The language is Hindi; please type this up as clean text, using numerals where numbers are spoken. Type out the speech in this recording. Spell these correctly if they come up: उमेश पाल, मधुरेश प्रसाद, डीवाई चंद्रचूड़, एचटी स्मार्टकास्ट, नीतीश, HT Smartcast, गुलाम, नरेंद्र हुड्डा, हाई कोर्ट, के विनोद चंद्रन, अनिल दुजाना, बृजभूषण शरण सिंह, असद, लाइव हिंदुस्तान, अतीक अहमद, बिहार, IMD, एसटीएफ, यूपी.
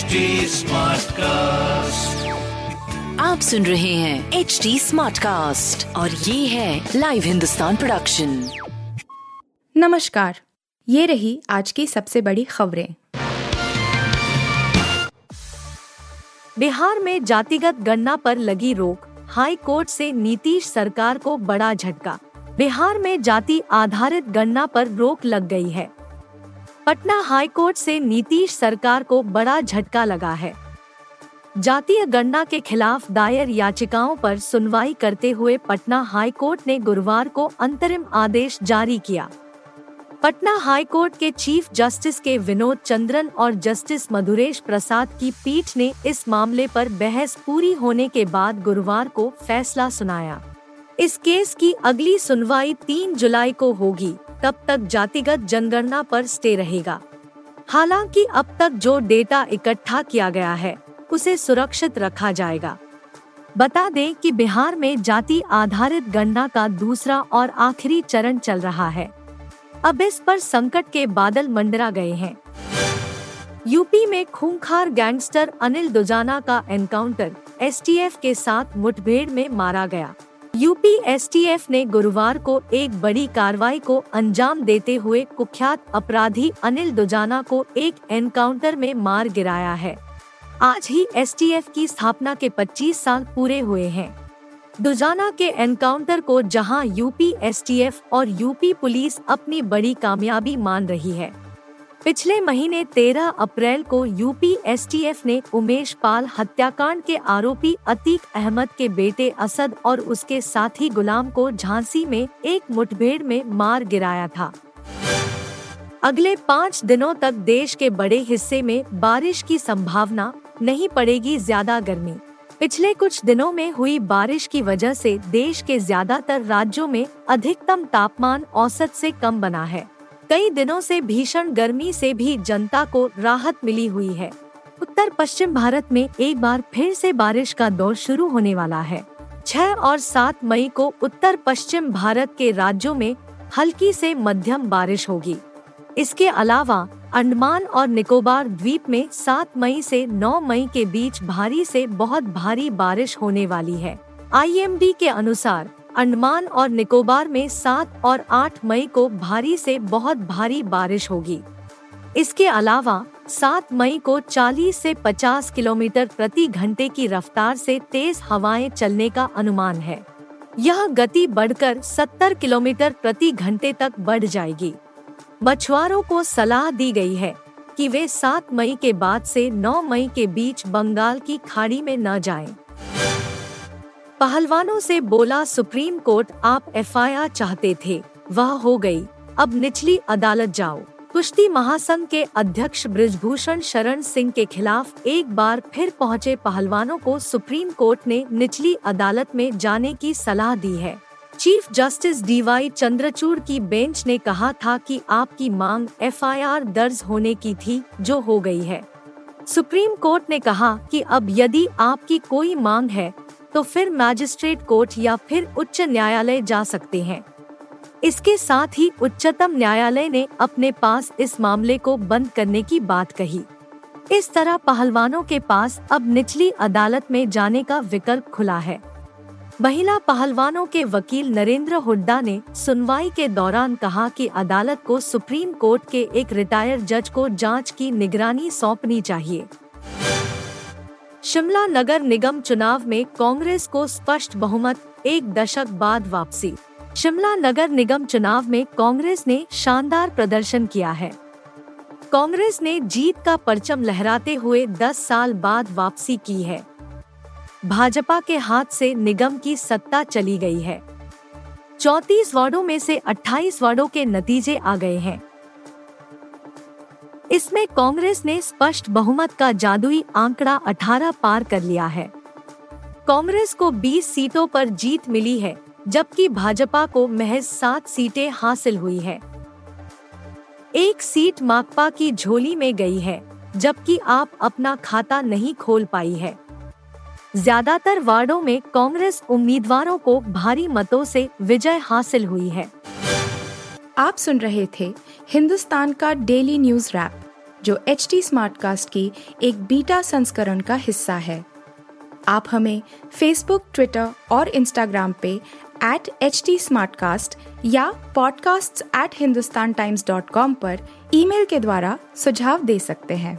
एचटी स्मार्टकास्ट। आप सुन रहे हैं एचटी स्मार्टकास्ट और ये है लाइव हिंदुस्तान प्रोडक्शन। नमस्कार, ये रही आज की सबसे बड़ी खबरें। बिहार में जातिगत गणना पर लगी रोक, हाई कोर्ट से नीतीश सरकार को बड़ा झटका। बिहार में जाति आधारित गणना पर रोक लग गई है। पटना हाई कोर्ट से नीतीश सरकार को बड़ा झटका लगा है। जातीय गणना के खिलाफ दायर याचिकाओं पर सुनवाई करते हुए पटना हाई कोर्ट ने गुरुवार को अंतरिम आदेश जारी किया। पटना हाई कोर्ट के chief justice के विनोद चंद्रन और जस्टिस मधुरेश प्रसाद की पीठ ने इस मामले पर बहस पूरी होने के बाद गुरुवार को फैसला सुनाया। इस केस की अगली सुनवाई 3 जुलाई को होगी, तब तक जातिगत जनगणना पर स्टे रहेगा। हालांकि अब तक जो डेटा इकट्ठा किया गया है उसे सुरक्षित रखा जाएगा। बता दें कि बिहार में जाति आधारित गणना का दूसरा और आखिरी चरण चल रहा है। अब इस पर संकट के बादल मंडरा गए हैं। यूपी में खूंखार गैंगस्टर अनिल दुजाना का एनकाउंटर, एसटीएफ के साथ मुठभेड़ में मारा गया। यूपी एसटीएफ ने गुरुवार को एक बड़ी कार्रवाई को अंजाम देते हुए कुख्यात अपराधी अनिल दुजाना को एक एनकाउंटर में मार गिराया है। आज ही एसटीएफ की स्थापना के 25 साल पूरे हुए हैं। दुजाना के एनकाउंटर को जहां यूपी एसटीएफ और यूपी पुलिस अपनी बड़ी कामयाबी मान रही है। पिछले महीने 13 अप्रैल को यूपी एसटीएफ ने उमेश पाल हत्याकांड के आरोपी अतीक अहमद के बेटे असद और उसके साथी गुलाम को झांसी में एक मुठभेड़ में मार गिराया था। अगले 5 दिनों तक देश के बड़े हिस्से में बारिश की संभावना, नहीं पड़ेगी ज्यादा गर्मी। पिछले कुछ दिनों में हुई बारिश की वजह से देश के ज्यादातर राज्यों में अधिकतम तापमान औसत से कम बना है। कई दिनों से भीषण गर्मी से भी जनता को राहत मिली हुई है। उत्तर पश्चिम भारत में एक बार फिर से बारिश का दौर शुरू होने वाला है। 6 और 7 मई को उत्तर पश्चिम भारत के राज्यों में हल्की से मध्यम बारिश होगी। इसके अलावा अंडमान और निकोबार द्वीप में 7 मई से 9 मई के बीच भारी से बहुत भारी बारिश होने वाली है। IMD के अनुसार अंडमान और निकोबार में 7 और 8 मई को भारी से बहुत भारी बारिश होगी। इसके अलावा 7 मई को 40 से 50 किलोमीटर प्रति घंटे की रफ्तार से तेज हवाएं चलने का अनुमान है। यह गति बढ़कर 70 किलोमीटर प्रति घंटे तक बढ़ जाएगी। मछुआरों को सलाह दी गई है कि वे 7 मई के बाद से 9 मई के बीच बंगाल की खाड़ी में न जाएं। पहलवानों से बोला सुप्रीम कोर्ट, आप FIR चाहते थे, वह हो गई, अब निचली अदालत जाओ। कुश्ती महासंघ के अध्यक्ष बृजभूषण शरण सिंह के खिलाफ एक बार फिर पहुंचे पहलवानों को सुप्रीम कोर्ट ने निचली अदालत में जाने की सलाह दी है। चीफ जस्टिस डीवाई चंद्रचूड़ की बेंच ने कहा था कि आपकी मांग FIR दर्ज होने की थी, जो हो गई है। सुप्रीम कोर्ट ने कहा कि अब यदि आपकी कोई मांग है तो फिर मैजिस्ट्रेट कोर्ट या फिर उच्च न्यायालय जा सकते हैं। इसके साथ ही उच्चतम न्यायालय ने अपने पास इस मामले को बंद करने की बात कही। इस तरह पहलवानों के पास अब निचली अदालत में जाने का विकल्प खुला है। महिला पहलवानों के वकील नरेंद्र हुड्डा ने सुनवाई के दौरान कहा कि अदालत को सुप्रीम कोर्ट के एक रिटायर्ड जज को जाँच की निगरानी सौंपनी चाहिए। शिमला नगर निगम चुनाव में कांग्रेस को स्पष्ट बहुमत, एक दशक बाद वापसी। शिमला नगर निगम चुनाव में कांग्रेस ने शानदार प्रदर्शन किया है। कांग्रेस ने जीत का परचम लहराते हुए 10 साल बाद वापसी की है। भाजपा के हाथ से निगम की सत्ता चली गई है। 34 वार्डों में से 28 वार्डों के नतीजे आ गए हैं। इसमें कांग्रेस ने स्पष्ट बहुमत का जादुई आंकड़ा 18 पार कर लिया है। कांग्रेस को 20 सीटों पर जीत मिली है, जबकि भाजपा को महज 7 सीटें हासिल हुई है। 1 सीट माकपा की झोली में गई है, जबकि आप अपना खाता नहीं खोल पाई है। ज्यादातर वार्डों में कांग्रेस उम्मीदवारों को भारी मतों से विजय हासिल हुई है। आप सुन रहे थे हिंदुस्तान का डेली न्यूज रैप। जो एचटी स्मार्टकास्ट की एक बीटा संस्करण का हिस्सा है। आप हमें फेसबुक, ट्विटर और इंस्टाग्राम पे @HT Smartcast या podcasts@hindustantimes.com पर ईमेल के द्वारा सुझाव दे सकते हैं।